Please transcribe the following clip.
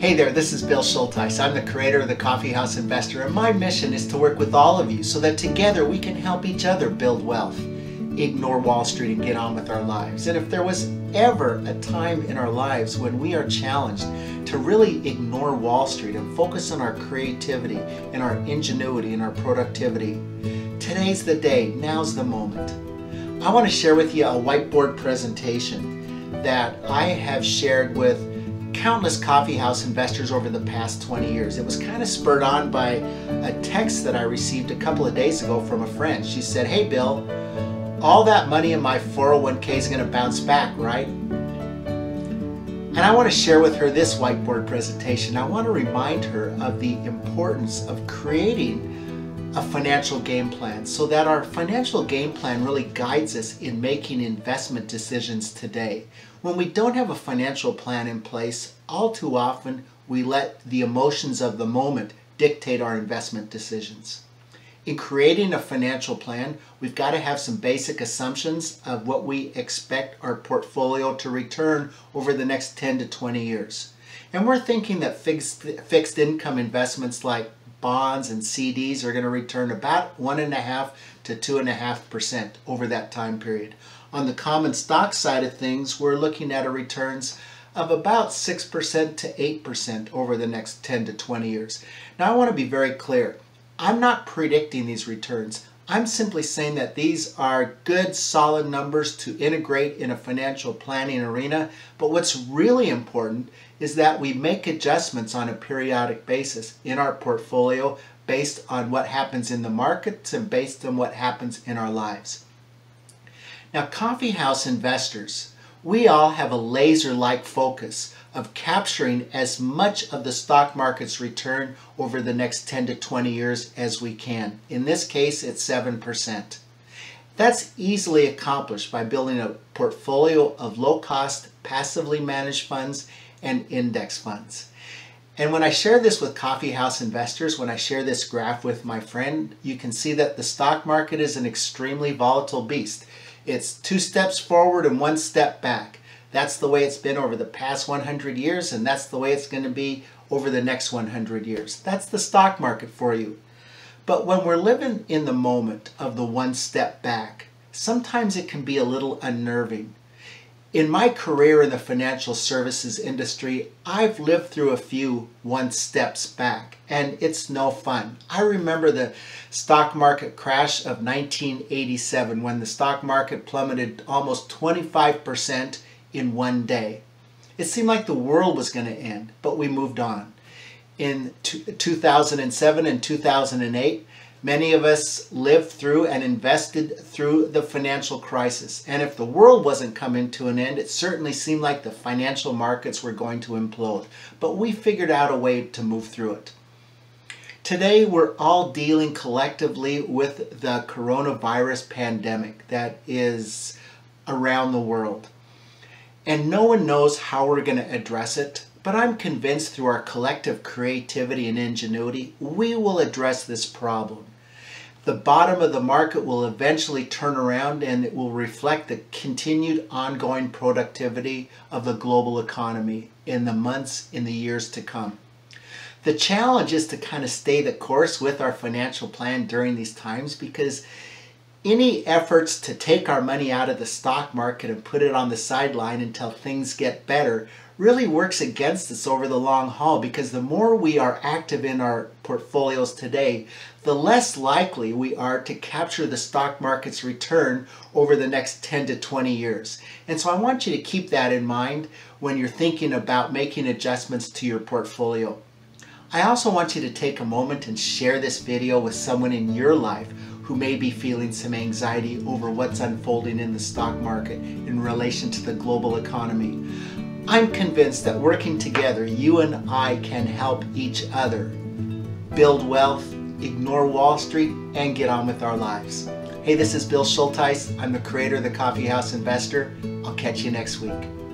Hey there, this is Bill Schultheis. I'm the creator of the Coffeehouse Investor, and my mission is to work with all of you so that together we can help each other build wealth, ignore Wall Street, and get on with our lives. And if there was ever a time in our lives when we are challenged to really ignore Wall Street and focus on our creativity and our ingenuity and our productivity, today's the day, now's the moment. I want to share with you a whiteboard presentation that I have shared with countless coffeehouse investors over the past 20 years. It was kind of spurred on by a text that I received a couple of days ago from a friend. She said, "Hey Bill, all that money in my 401k is going to bounce back, right?" And I want to share with her this whiteboard presentation. I want to remind her of the importance of creating a financial game plan so that our financial game plan really guides us in making investment decisions today. When we don't have a financial plan in place, all too often we let the emotions of the moment dictate our investment decisions. In creating a financial plan, we've got to have some basic assumptions of what we expect our portfolio to return over the next 10 to 20 years. And we're thinking that fixed income investments like bonds and CDs are going to return about 1.5% to 2.5% over that time period. On the common stock side of things, we're looking at returns of about 6% to 8% over the next 10 to 20 years. Now I want to be very clear. I'm not predicting these returns. I'm simply saying that these are good, solid numbers to integrate in a financial planning arena, but what's really important is that we make adjustments on a periodic basis in our portfolio based on what happens in the markets and based on what happens in our lives. Now, coffeehouse investors, we all have a laser-like focus of capturing as much of the stock market's return over the next 10 to 20 years as we can. In this case, it's 7%. That's easily accomplished by building a portfolio of low-cost, passively managed funds and index funds. And when I share this with coffeehouse investors, when I share this graph with my friend, you can see that the stock market is an extremely volatile beast. It's 2 steps forward and 1 step back. That's the way it's been over the past 100 years, and that's the way it's going to be over the next 100 years. That's the stock market for you. But when we're living in the moment of the 1 step back, sometimes it can be a little unnerving. In my career in the financial services industry, I've lived through a few 1 steps back, and it's no fun. I remember the stock market crash of 1987 when the stock market plummeted almost 25% in one day. It seemed like the world was going to end, but we moved on. In 2007 and 2008, many of us lived through and invested through the financial crisis. And if the world wasn't coming to an end, it certainly seemed like the financial markets were going to implode. But we figured out a way to move through it. Today, we're all dealing collectively with the coronavirus pandemic that is around the world. And no one knows how we're going to address it. But I'm convinced through our collective creativity and ingenuity, we will address this problem. The bottom of the market will eventually turn around and it will reflect the continued ongoing productivity of the global economy in the months, in the years to come. The challenge is to kind of stay the course with our financial plan during these times, because any efforts to take our money out of the stock market and put it on the sideline until things get better really works against us over the long haul, because the more we are active in our portfolios today, the less likely we are to capture the stock market's return over the next 10 to 20 years. And so I want you to keep that in mind when you're thinking about making adjustments to your portfolio. I also want you to take a moment and share this video with someone in your life who may be feeling some anxiety over what's unfolding in the stock market in relation to the global economy. I'm convinced that working together, you and I can help each other build wealth, ignore Wall Street, and get on with our lives. Hey, this is Bill Schultheis. I'm the creator of the Coffeehouse Investor. I'll catch you next week.